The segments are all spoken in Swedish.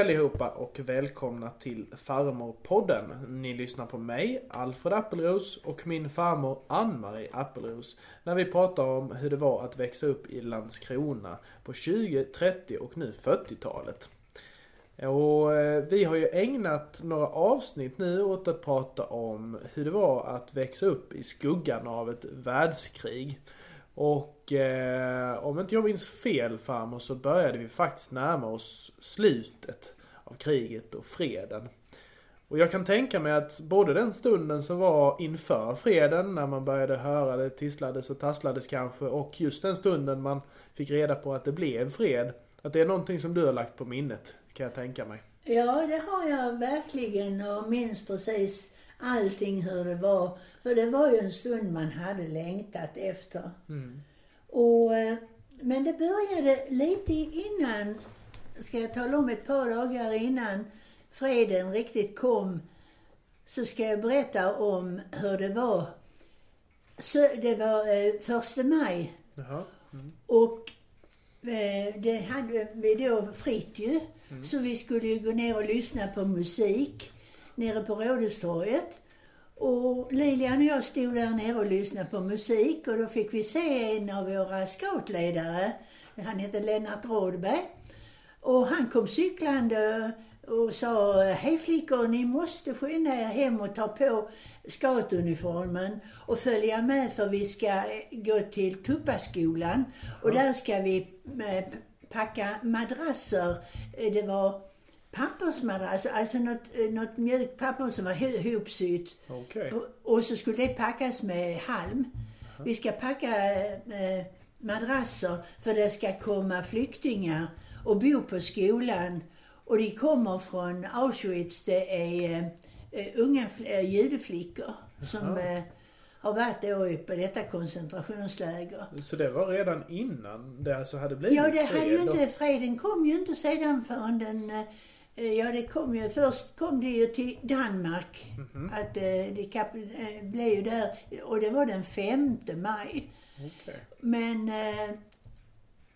Hej allihopa och välkomna till Farmorpodden. Ni lyssnar på mig, Alfred Appelros, och min farmor Ann-Marie Appelros när vi pratar om hur det var att växa upp i Landskrona på 20-, 30- och nu 40-talet. Och vi har ju ägnat några avsnitt nu åt att prata om hur det var att växa upp i skuggan av ett världskrig. Och om inte jag minns fel, farmor, så började vi faktiskt närma oss slutet av kriget och freden. Och jag kan tänka mig att både den stunden som var inför freden, när man började höra det tisslades och tasslades kanske, och just den stunden man fick reda på att det blev fred, att det är någonting som du har lagt på minnet, kan jag tänka mig. Ja, det har jag verkligen, och minns precis allting hur det var. För det var ju en stund man hade längtat efter. Mm. Och, men det började lite innan, ska jag tala om ett par dagar innan freden riktigt kom, så ska jag berätta om hur det var. Så det var 1 maj. Jaha. Mm. Och det hade vi då fritt ju. Mm. Så vi skulle ju gå ner och lyssna på musik nere på Rådestorget, och Lilian och jag stod där nere och lyssnade på musik, och då fick vi se en av våra scoutledare, han heter Lennart Rådberg, och han kom cyklande och sa: hej flickor, ni måste skynda er hem och ta på scoutuniformen och följa med, för vi ska gå till Tuppaskolan och där ska vi packa madrasser. Det var pappersmadrasser, alltså något mjukt papper som var hopsytt. Okay. Och så skulle det packas med halm. Uh-huh. Vi ska packa madrasser för det ska komma flyktingar och bo på skolan. Och de kommer från Auschwitz, det är unga judeflickor som... Uh-huh. Har varit då på detta koncentrationsläger. Så det var redan innan det alltså hade blivit fred? Ja, det hade ju inte, freden kom ju inte sedan förrän den... Ja, det kom ju, först kom det ju till Danmark. Mm-hmm. Att det blev ju där, och det var den 5 maj. Okay. Men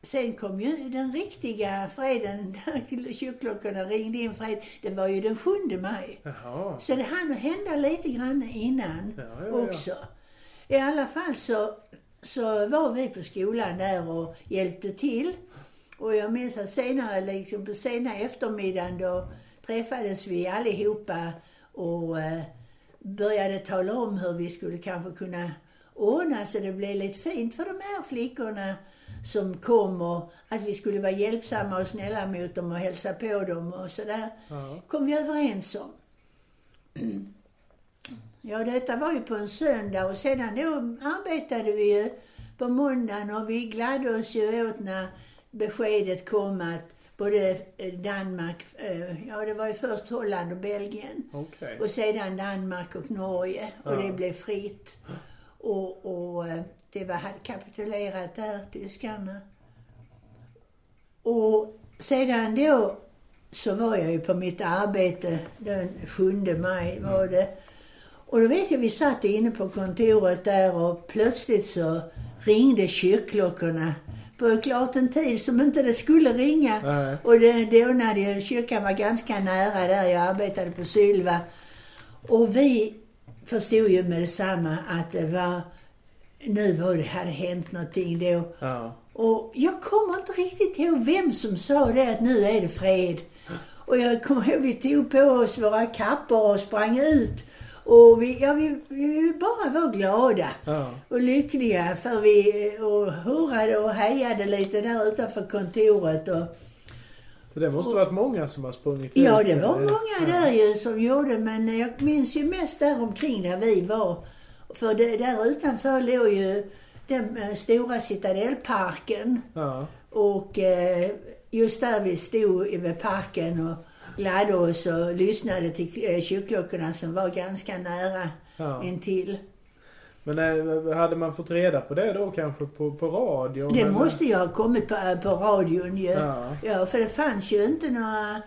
sen kom ju den riktiga freden, där kyrklockorna ringde in fred. Det var ju den 7 maj. Jaha. Så det hann hända lite grann innan. Ja. Också. I alla fall så var vi på skolan där och hjälpte till. Och jag minns att senare, liksom på sena eftermiddagen, då träffades vi allihopa och började tala om hur vi skulle kanske kunna ordna så det blev lite fint för de här flickorna som kom, och att vi skulle vara hjälpsamma och snälla mot dem och hälsa på dem och sådär. Uh-huh. Kom vi överens om. Ja, detta var ju på en söndag, och sedan då arbetade vi ju på måndagen, och vi gladde oss ju åt när beskedet kom att både Danmark, ja det var ju först Holland och Belgien. Okay. Och sedan Danmark och Norge. Uh-huh. Och det blev fritt. Och det var kapitulerat där, tyskarna. Och sedan då så var jag ju på mitt arbete den 7 maj var det. Och då vet jag, vi satt inne på kontoret där, och plötsligt så ringde kyrkklockorna på klart en tid som inte det skulle ringa. Nej. Och då när kyrkan var ganska nära där, jag arbetade på Silva, och vi förstod ju med detsamma att det var... Nu hade det hänt någonting då. Ja. Och jag kommer inte riktigt ihåg vem som sa det, att nu är det fred. Och jag kommer ihåg, vi tog på oss våra kappor och sprang ut. Och vi bara var glada. Ja. Och lyckliga, för vi och hurrade och hejade lite där utanför kontoret. Så det måste ha varit många som har sprungit ut. Ja, det var många där ju som gjorde, men jag minns ju mest där omkring där vi var. För där utanför låg ju den stora citadellparken. Ja. Och just där vi stod vid parken och gladde oss och lyssnade till kyrklockorna som var ganska nära intill. Men hade man fått reda på det då kanske på radio? Det måste ju ha kommit på radion ju. Ja. Ja, för det fanns ju inte några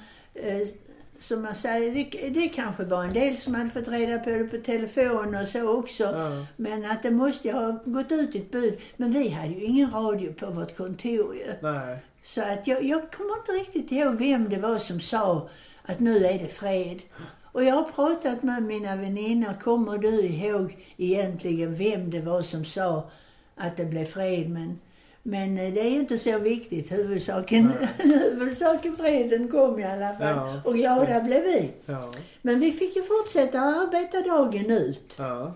som man säger, det kanske var en del som hade fått reda på det på telefon och så också. Ja. Men att det måste ha gått ut ett bud. Men vi hade ju ingen radio på vårt kontor ju. Nej. Så att jag kommer inte riktigt ihåg vem det var som sa att nu är det fred. Och jag har pratat med mina väninner, kommer du ihåg egentligen vem det var som sa att det blev fred? Men det är ju inte så viktigt, huvudsaken freden kom i alla fall. Ja, och glada blev vi. Ja. Men vi fick ju fortsätta arbeta dagen ut. Ja.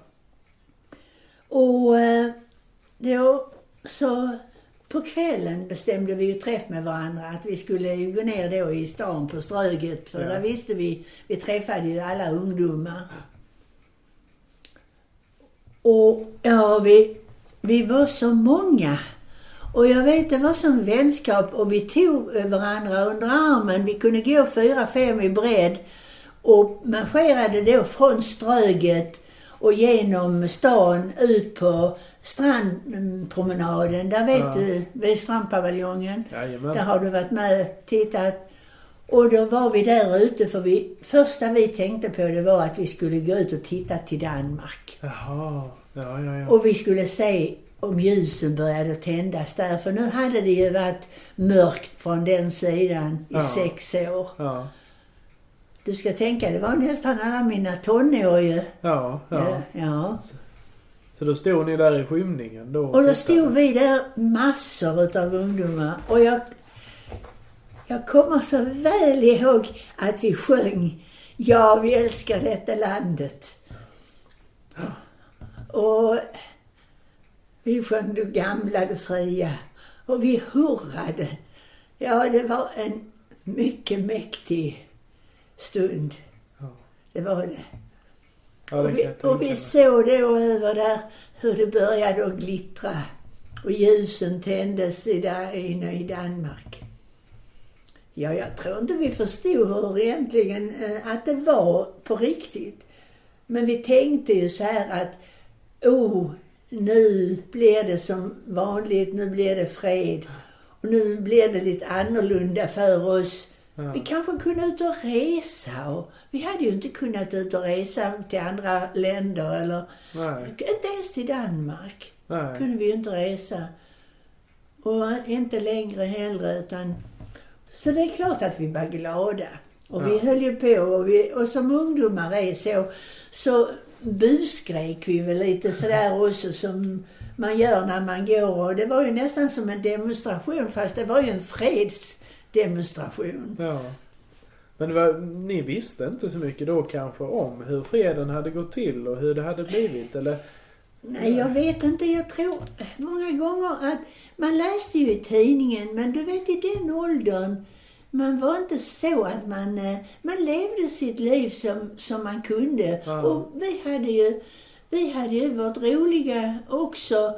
Och då så... På kvällen bestämde vi ju träff med varandra att vi skulle ju gå ner då i stan på Ströget. För där visste vi träffade ju alla ungdomar. Och ja, vi var så många. Och jag vet, det var som vänskap och vi tog varandra under armen. Vi kunde gå 4-5 i bredd och marscherade då från Ströget och genom stan ut på strandpromenaden. Där vet du, vid strandpaviljongen. Jajamän. Där har du varit med och tittat. Och då var vi där ute för första vi tänkte på det var att vi skulle gå ut och titta till Danmark. Jaha. Ja. Och vi skulle se om ljusen började tändas där. För nu hade det ju varit mörkt från den sidan i 6 år. Ja. Du ska tänka, det var nästan alla mina tonår ju. Ja. Så då stod ni där i skymningen då? Och då stod vi där massor av ungdomar. Och jag kommer så väl ihåg att vi sjöng Ja, vi älskar detta landet. Och vi sjöng Du gamla, du fria. Och vi hurrade. Ja, det var en mycket mäktig stund. Ja. Det var det. Ja, det och vi såg då över där hur det började att glittra. Och ljusen tändes inne i Danmark. Ja, jag tror inte vi förstod hur egentligen att det var på riktigt. Men vi tänkte ju så här att nu blir det som vanligt, nu blir det fred. Och nu blir det lite annorlunda för oss. Ja. Vi kanske kunde ut och resa. Och vi hade ju inte kunnat ut och resa till andra länder. Eller, inte ens till Danmark. Nej. Kunde vi ju inte resa. Och inte längre heller. Utan... Så det är klart att vi var glada. Och vi höll ju på. Och som ungdomar är så buskrek vi väl lite sådär också som man gör när man går. Och det var ju nästan som en demonstration. Fast det var ju en fredsdemonstration. Ja. Men ni visste inte så mycket då kanske om hur freden hade gått till och hur det hade blivit, eller? Nej, jag vet inte. Jag tror många gånger att man läste ju i tidningen, men du vet i den åldern man var inte så att man levde sitt liv som man kunde. Ja. Och vi hade ju varit roliga också.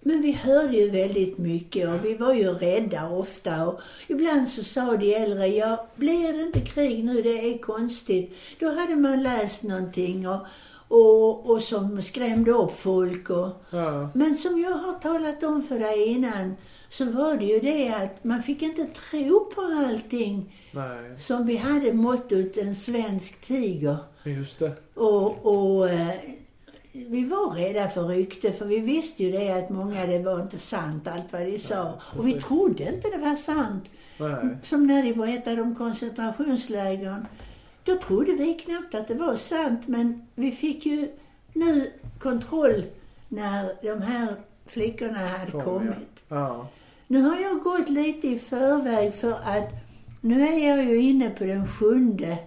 Men vi hörde ju väldigt mycket och vi var ju rädda ofta. Och ibland så sa de äldre, blir det inte krig nu, det är konstigt. Då hade man läst någonting och som skrämde upp folk. Men som jag har talat om för dig innan så var det ju det att man fick inte tro på allting. Nej. Som vi hade mottot en svensk tiger. Just det. Och vi var rädda för rykte, för vi visste ju det att många, det var inte sant allt vad de sa. Och vi trodde inte det var sant. Nej. Som när de berättade om koncentrationslägren. Då trodde vi knappt att det var sant, men vi fick ju nu kontroll när de här flickorna hade kommit. Ja. Nu har jag gått lite i förväg för att nu är jag ju inne på den 7:e.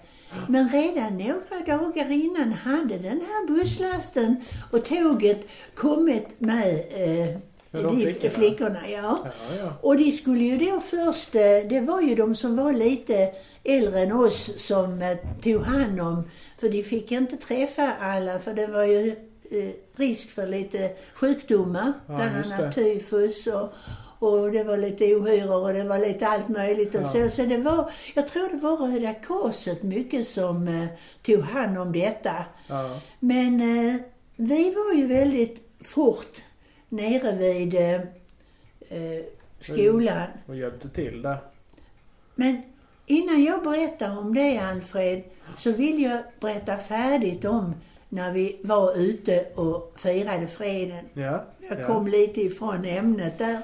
Men redan några dagar innan hade den här busslasten och tåget kommit med flickorna. Ja. Och de skulle ju då först, det var ju de som var lite äldre än oss som tog hand om. För de fick inte träffa alla, för det var ju risk för lite sjukdomar. Ja, bland annat tyfus och det var lite ohyror och det var lite allt möjligt och så. Så det var, jag tror det var Röda Korset mycket som tog hand om detta. Ja. Men vi var ju väldigt fort nere vid skolan. Och hjälpte till där. Men Innan jag berättar om det, Alfred, så vill jag berätta färdigt om när vi var ute och firade freden. Ja, jag kom lite ifrån ämnet där.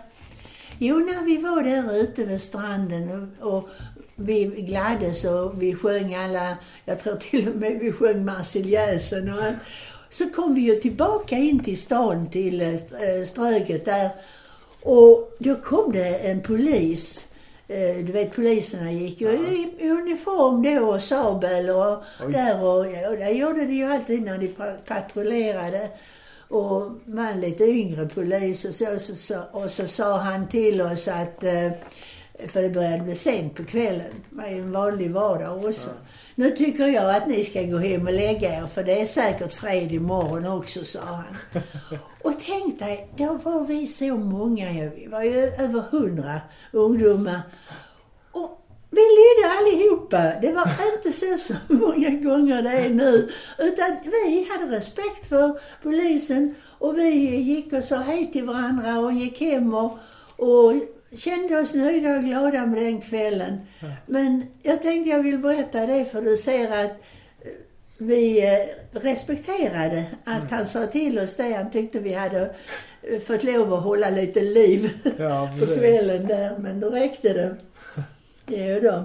Jo, när vi var där ute vid stranden och vi gladdes och vi sjöng alla, jag tror till och med vi sjöng Marseljäsen och allt. Så kom vi ju tillbaka in till stan, till ströget där. Och då kom det en polis. Du vet, poliserna gick ju i uniform då och sabel och där. Och där gjorde det ju alltid när de patrullerade. Och man lite yngre polis och så sa han till oss att, för det började bli sent på kvällen. Det var en vanlig vardag också. Ja. Nu tycker jag att ni ska gå hem och lägga er, för det är säkert fred imorgon också, sa han. Och tänk dig, då var vi så många. Vi var ju över 100 ungdomar. Och vi lydde allihopa. Det var inte så många gånger det är nu. Utan vi hade respekt för polisen. Och vi gick och sa hej till varandra och gick hem och kände oss nöjda och glada med den kvällen. Men jag tänkte jag vill berätta det, för du ser att vi respekterade att han sa till oss det. Han tyckte vi hade fått lov att hålla lite liv på kvällen där, men då räckte det. Jo då.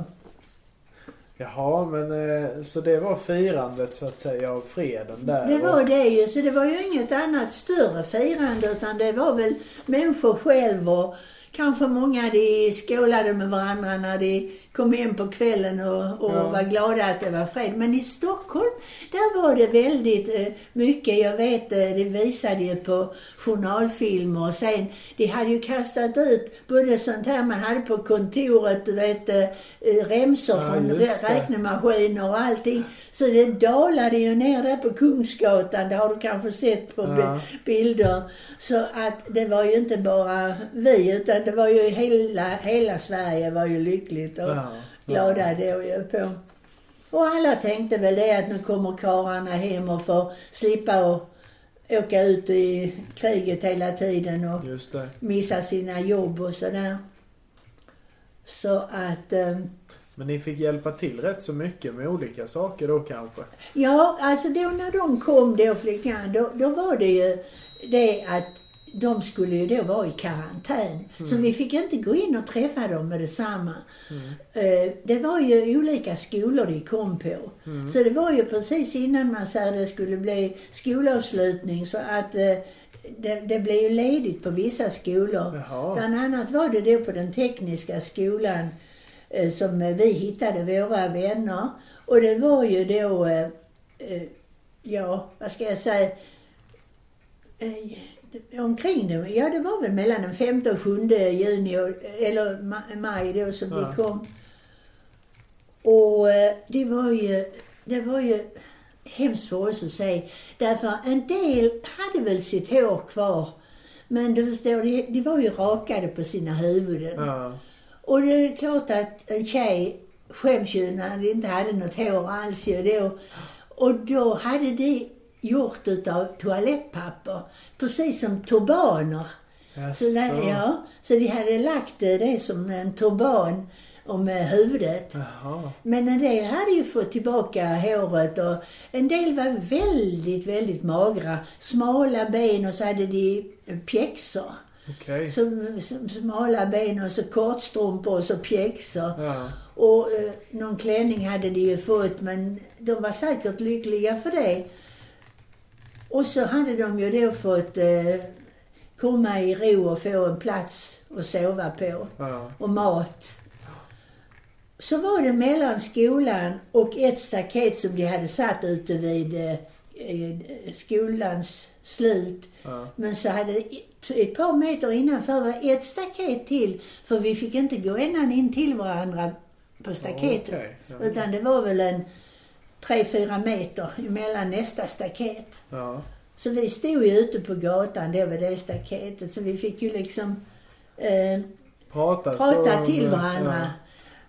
Jaha, men så det var firandet så att säga av freden där? Det var det ju, så det var ju inget annat större firande, utan det var väl människor själva och kanske många de skålade med varandra när de kom hem på kvällen och var glada att det var fred. Men i Stockholm, där var det väldigt mycket. Jag vet, det visade ju på journalfilmer. Och sen, de hade ju kastat ut både sånt här man hade på kontoret, du vet, remsor från räknemaskiner och allting. Så det dalade ju ner där på Kungsgatan. Det har du kanske sett på bilder. Så att det var ju inte bara vi, utan det var ju hela Sverige var ju lyckligt och glada då ju på. Och alla tänkte väl det att nu kommer karlarna hem och får slippa och åka ut i kriget hela tiden och missa sina jobb och sådär. Så att... Men ni fick hjälpa till rätt så mycket med olika saker då kanske? Ja, alltså då när de kom då flickan, då var det ju det att de skulle ju då vara i karantän. Så vi fick inte gå in och träffa dem med detsamma. Det var ju olika skolor de kom på. Så det var ju precis innan man sa att det skulle bli skolavslutning. Så att det blev ju ledigt på vissa skolor. Jaha. Bland annat var det då på den tekniska skolan som vi hittade våra vänner. Och det var ju då, vad ska jag säga... omkring det. Ja, det var väl mellan den 5 och 7 juni eller maj då som vi kom. Och det var ju hemskt för oss att säga. Därför en del hade väl sitt hår kvar. Men du förstår, de var ju rakade på sina huvuden. Och det är klart att en tjej skäms ju när de inte hade något hår alls. Och då hade de gjort utav toalettpapper, precis som turbaner. Yes. Så de hade lagt det som en turban om huvudet. Aha. Men en del hade ju fått tillbaka håret och en del var väldigt, väldigt magra, smala ben och så hade de pjäxor. Okay. Som smala ben och så kortstrumpor och så pjäxor. Ja. Och någon klänning hade de ju fått, men de var säkert lyckliga för det. Och så hade de ju då fått komma i ro och få en plats att sova på och mat. Så var det mellan skolan och ett staket som de hade satt ute vid skolans slut. Men så hade ett par meter innanför var ett staket till, för vi fick inte gå ända in till varandra på staketet. Utan det var väl en 3-4 meter emellan nästa staket. Så vi stod ju ute på gatan där vid det staketet. Så vi fick ju liksom prata till varandra.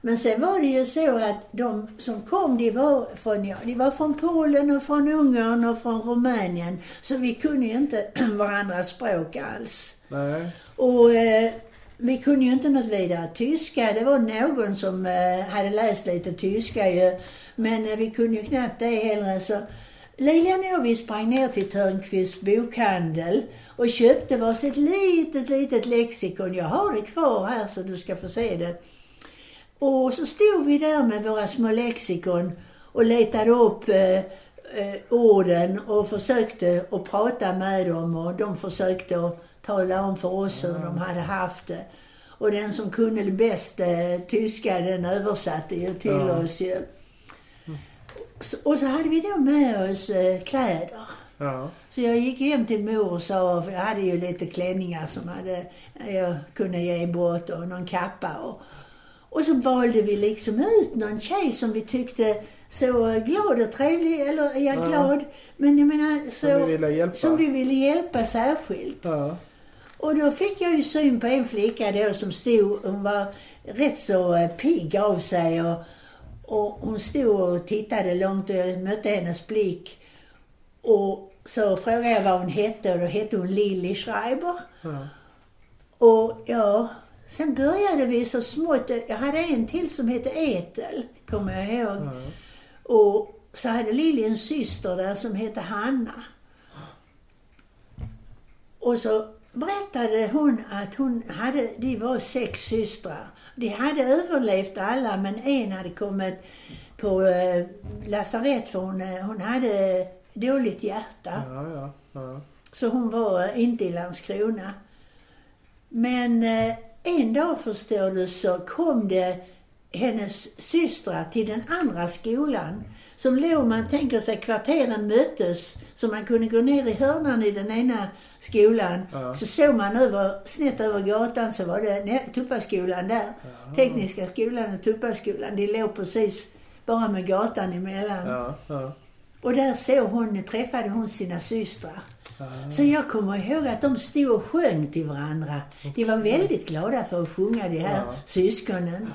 Men sen var det ju så att de som kom, de var från Polen och från Ungern och från Rumänien. Så vi kunde ju inte varandras språk alls. Och Vi kunde ju inte något vidare tyska. Det var någon som hade läst lite tyska ju. Men vi kunde ju knappt det heller. Så Lilian och vi sprang ner till Törnqvists bokhandel och köpte varsitt litet lexikon. Jag har det kvar här så du ska få se det. Och så stod vi där med våra små lexikon och letade upp orden och försökte att prata med dem. Och de försökte att tala om för oss hur de hade haft det. Och den som kunde det bästa tyska, den översatte ju till oss ju. Och så hade vi då med oss kläder. Ja. Så jag gick hem till mor och sa, för jag hade ju lite klänningar som jag kunde ge bort och någon kappa. Och så valde vi liksom ut någon tjej som vi tyckte så glad och trevlig, eller glad, men jag menar så, som vi ville hjälpa särskilt. Ja. Och då fick jag ju syn på en flicka då som stod, hon var rätt så pigg av sig och hon stod och tittade långt och jag mötte hennes blick. Och så frågade jag vad hon hette och då hette hon Lillie Schreiber. Ja. Och sen började vi så smått. Jag hade en till som hette Etel, kommer jag ihåg. Mm. Och så hade Lillie en syster där som hette Hanna. Och så berättade hon att de var 6 systrar. De hade överlevt alla, men en hade kommit på lasarett för hon hade dåligt hjärta. Ja. Så hon var inte i Landskrona. Men en dag, förstår du, så kom det hennes systrar till den andra skolan som låg, man tänker sig, kvarteren möttes så man kunde gå ner i hörnan i den ena skolan. Ja. Så såg man snett över gatan så var det Tuppaskolan där. Ja. Tekniska skolan och Tuppaskolan, de låg precis bara med gatan emellan. Ja. Och där träffade hon sina systrar. Så jag kommer ihåg att de stod och sjöng till varandra. De var väldigt glada för att sjunga, de här syskonen.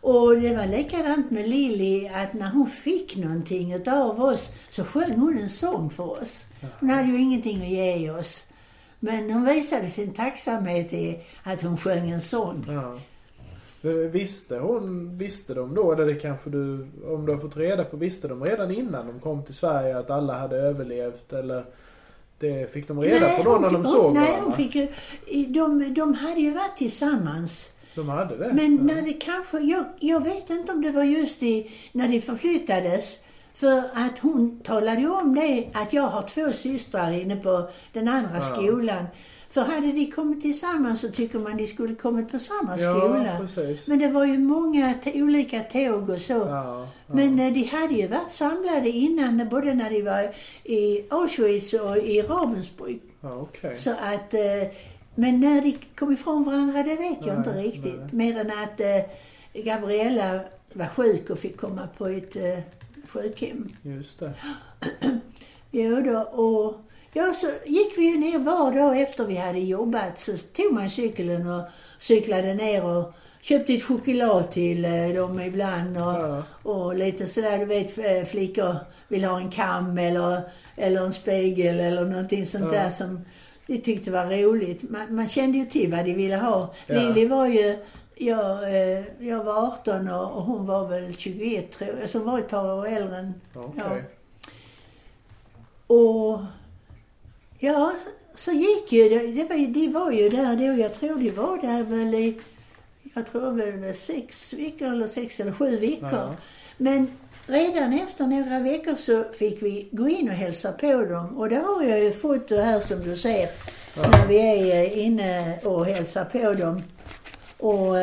Och det var likadant med Lillie, att när hon fick någonting av oss så sjöng hon en sång för oss. Hon hade ju ingenting att ge oss. Men hon visade sin tacksamhet i att hon sjöng en sång. Ja. Visste de då, eller det kanske du, om du har fått reda på, visste de redan innan de kom till Sverige att alla hade överlevt, eller... Det fick de reda på då när de såg. Nej, hon fick ju, de hade ju varit tillsammans. De hade det. Men när det kanske, jag vet inte om det var just när de förflyttades. För att hon talade ju om det, att jag har 2 systrar inne på den andra skolan. För hade de kommit tillsammans så tycker man de skulle kommit på samma skola. Precis. Men det var ju många olika tåg och så. Ja. Men de hade ju varit samlade innan, både när de var i Auschwitz och i Ravensbrück. Ja, okay. Så att, men när de kom ifrån varandra, det vet jag inte riktigt. Nej. Mer än att Gabriella var sjuk och fick komma på ett sjukhem. Just det. Jo då, och... Ja, så gick vi ju ner var dag efter vi hade jobbat, så tog man cykeln och cyklade ner och köpte ett choklad till dem ibland och lite sådär, du vet, flickor vill ha en kam eller en spegel eller någonting sånt där som de tyckte var roligt. Man kände ju till vad de ville ha. Ja. Lillie var ju, jag var 18 och hon var väl 21 tror jag, så hon var ett par år äldre än. Okay. Och... Ja, så gick ju de var ju där då, jag tror de var där väl i 6 veckor eller 6 eller 7 veckor. Ja. Men redan efter några veckor så fick vi gå in och hälsa på dem. Och det har jag ju foto här som du ser när vi är inne och hälsar på dem. Och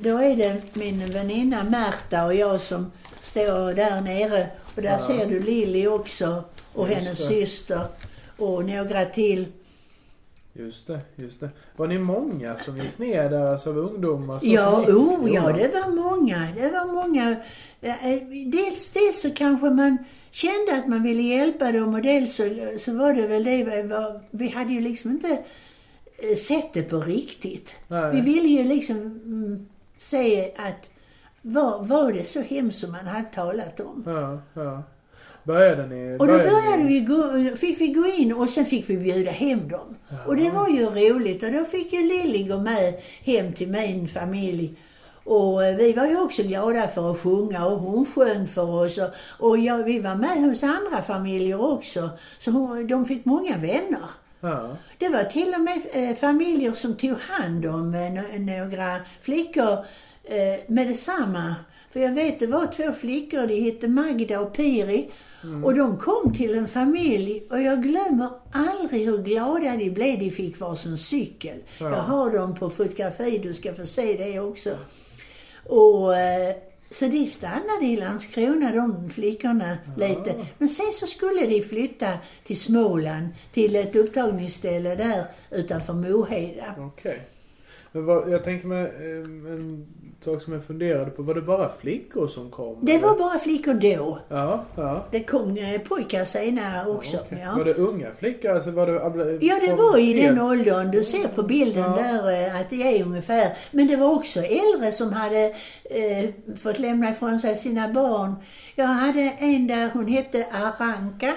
då är det min väninna Märta och jag som står där nere. Och där ser du Lillie också och hennes syster. Och några till. Just det. Var ni många som gick ner där, alltså ungdomar? Det var många. Dels så kanske man kände att man ville hjälpa dem, och dels så var det väl det. Vi hade ju liksom inte sett det på riktigt. Nej. Vi ville ju liksom säga att var det så hemskt som man hade talat om. Ja. började ni? Och då började vi, fick vi gå in och sen fick vi bjuda hem dem. Ja. Och det var ju roligt. Och då fick ju Lillie gå med hem till min familj. Och vi var ju också glada för att sjunga och hon sjöng för oss. Och ja, vi var med hos andra familjer också. Så de fick många vänner. Ja. Det var till och med familjer som tog hand om några flickor med detsamma. För jag vet, det var två flickor, de hette Magda och Piri. Mm. Och de kom till en familj och jag glömmer aldrig hur glada de blev. De fick varsin cykel. Ja. Jag har dem på fotografi, du ska få se det också. Och så de stannade i Landskrona, de flickorna, lite. Men sen så skulle de flytta till Småland, till ett upptagningsställe där utanför Moheda. Okej. Jag tänker mig en sak som jag funderade på. Var det bara flickor som kom? Det var bara flickor då. Ja, ja. Det kom pojkar senare också. Ja, okay. Ja. Var det unga flickor? Alltså var det, ja, det var i den åldern. Du ser på bilden där att det är ungefär. Men det var också äldre som hade fått lämna ifrån sig sina barn. Jag hade en där, hon hette Aranka.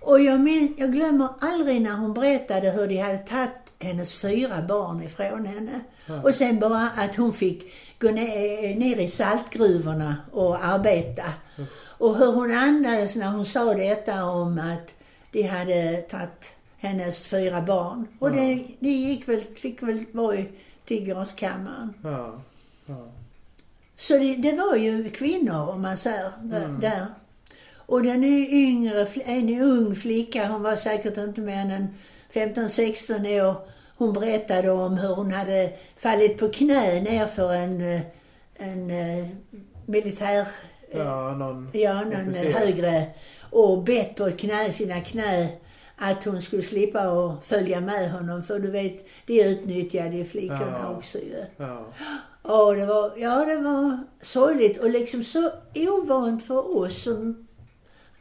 Och jag glömmer aldrig när hon berättade hur de hade tagit hennes 4 barn ifrån henne. Ja. Och sen bara att hon fick gå ner i saltgruvorna och arbeta. Ja. Och hur hon andades när hon sa detta om att de hade tagit hennes 4 barn. Och det fick väl vara i tiggarskammaren. Ja. Ja. Så det var ju kvinnor om man säger där. Och den yngre, en ung flicka, hon var säkert inte mer än en 15-16 år, hon berättade om hur hon hade fallit på knä ner för en militär, någon högre, och bett på sina knä att hon skulle slippa och följa med honom, för du vet, det utnyttjade flickorna också ju. Ja. Och det var sorgligt och liksom så ovant för oss som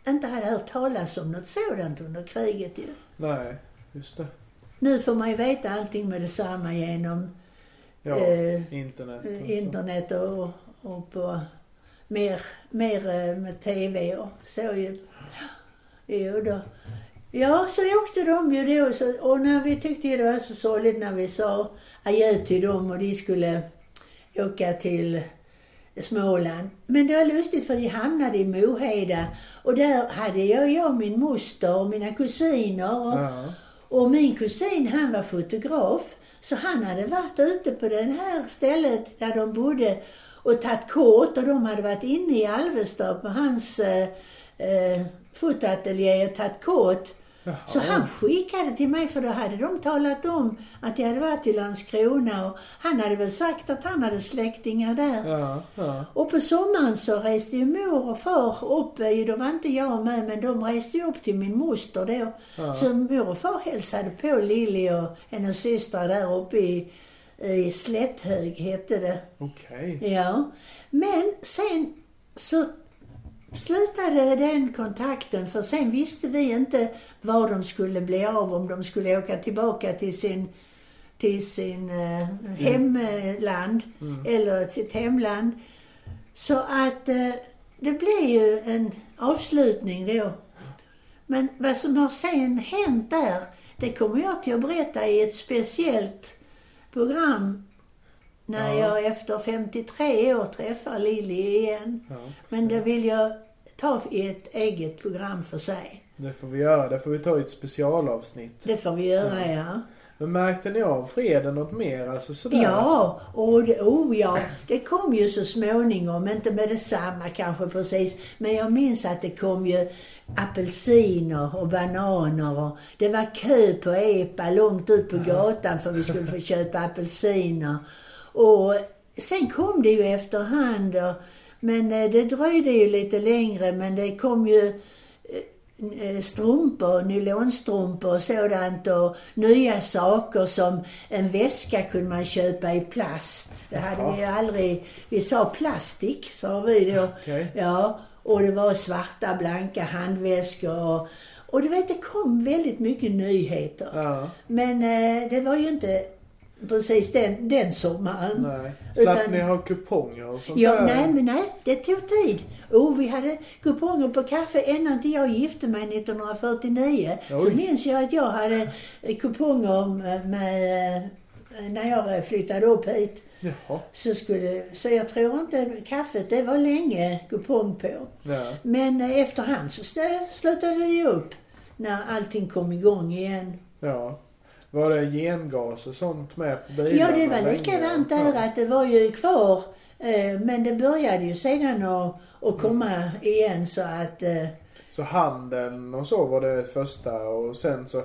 inte hade hört talas om något sådant under kriget ju. Nej. Just det. Nu får man ju veta allting med detsamma genom internet och på mer med tv och så ju. Jo då. Ja, så åkte de ju då. Och när vi tyckte det var så sorgligt när vi sa adjö till dem och de skulle åka till Småland. Men det var lustigt för de hamnade i Moheda. Och där hade jag min moster och mina kusiner och... Ja. Och min kusin, han var fotograf, så han hade varit ute på det här stället där de bodde och tagit kort, och de hade varit inne i Alvestad på hans fotateljé och tagit kort. Jaha. Så han skickade till mig, för då hade de talat om att jag hade varit i Landskrona och han hade väl sagt att han hade släktingar där. Ja, ja. Och på sommaren så reste ju mor och far upp, då var inte jag med, men de reste ju upp till min moster då. Ja. Så mor och far hälsade på Lillie och hennes syster där uppe i Sletthög hette det. Okej. Okay. Ja, men sen så slutade den kontakten, för sen visste vi inte vad de skulle bli av, om de skulle åka tillbaka till sin hemland eller sitt hemland. Så att det blev ju en avslutning då. Men vad som har sen hänt där, det kommer jag till att berätta i ett speciellt program. När jag efter 53 år träffar Lillie igen. Ja, men det vill jag ta i ett eget program för sig. Det får vi göra. Det får vi ta i ett specialavsnitt. Det får vi göra, ja. Men märkte ni av freden något mer? Alltså sådär? Ja, det kom ju så småningom. Inte med detsamma kanske precis. Men jag minns att det kom ju apelsiner och bananer. Och det var kö på EPA långt ut på gatan för vi skulle få köpa apelsiner. Och sen kom det ju efterhand, men det dröjde ju lite längre, men det kom ju strumpor, nylonstrumpor och sådant, och nya saker som en väska kunde man köpa i plast. Det hade vi ju aldrig, vi sa plastik, sa vi då. Okay. Ja, och det var svarta, blanka handväskor och du vet, det kom väldigt mycket nyheter. Men det var ju inte precis den sommaren. Nej. Slapp utan, ni ha kuponger och sånt ja, där? Nej, det tog tid. Vi hade kuponger på kaffe innan jag gifte mig 1949. Oj. Så minns jag att jag hade kuponger med, när jag flyttade upp hit. Jaha. Så jag tror inte kaffet, det var länge kupong på. Ja. Men efterhand så slutade det upp när allting kom igång igen. Ja. Var det gengas och sånt med på bilen? Ja, det var likadant där att det var ju kvar. Men det började ju sedan att komma igen så att... Så handeln och så var det första och sen så...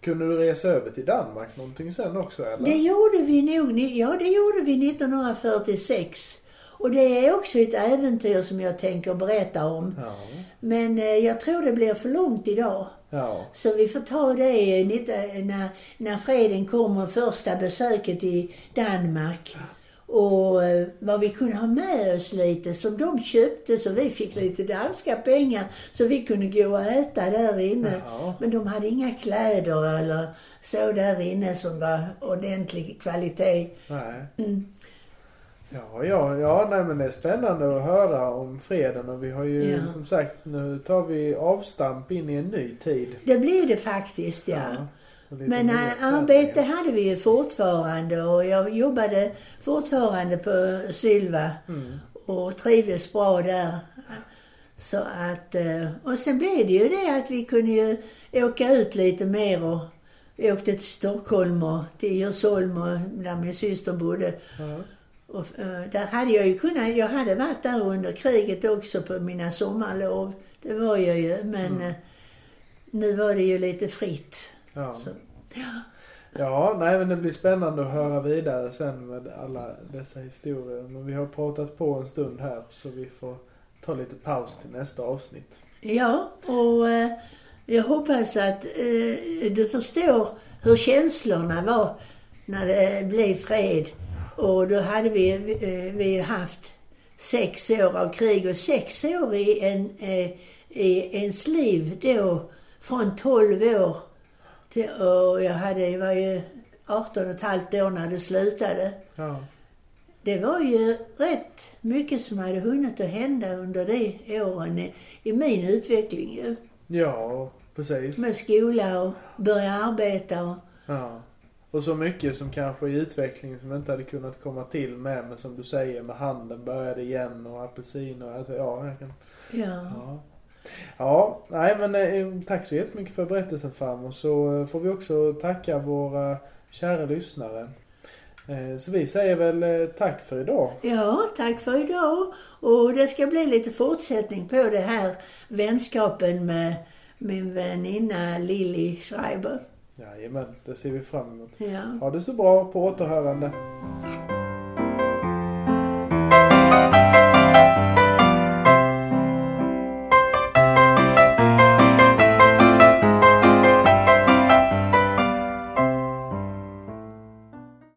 Kunde du resa över till Danmark någonting sen också eller? Det gjorde vi nog, ja det gjorde vi 1946. Och det är också ett äventyr som jag tänker berätta om. Ja. Men jag tror det blir för långt idag. Ja. Så vi får ta det när freden kommer, första besöket i Danmark. Och vad vi kunde ha med oss lite som de köpte, så vi fick lite danska pengar så vi kunde gå och äta där inne. Ja. Men de hade inga kläder eller så där inne som var ordentlig kvalitet. Nej. Mm. Ja, nej men det är spännande att höra om freden och vi har ju som sagt, nu tar vi avstamp in i en ny tid. Det blir det faktiskt, ja. Men arbete hade vi ju fortfarande och jag jobbade fortfarande på Silva och trivdes bra där. Så att, och sen blev det ju det att vi kunde ju åka ut lite mer och vi åkte till Stockholm och till Jörsholm och där min syster bodde. Mm. Och där hade jag ju kunnat, jag hade varit där under kriget också på mina sommarlov, det var jag ju, men nu var det ju lite fritt. Ja. Så. Ja, nej men det blir spännande att höra vidare sen med alla dessa historier, men vi har pratat på en stund här så vi får ta lite paus till nästa avsnitt. Ja, och jag hoppas att du förstår hur känslorna var när det blev fred. Och då hade vi haft 6 år av krig och 6 år i ens liv då, från 12 år till, och jag var ju 18,5 år när det slutade. Ja. Det var ju rätt mycket som hade hunnit att hända under de åren i min utveckling ju. Ja, precis. Med skola och börja arbeta och... Ja. Och så mycket som kanske i utveckling som inte hade kunnat komma till med, men som du säger med handen började igen och apelsiner och alltså, Ja, nej men tack så jättemycket för berättelsen fram, och så får vi också tacka våra kära lyssnare. Så vi säger väl tack för idag. Ja, tack för idag, och det ska bli lite fortsättning på det här vänskapen med min väninna Lillie Schreiber. Jajamän, det ser vi fram emot. Ja. Ha det så bra, på återhörande.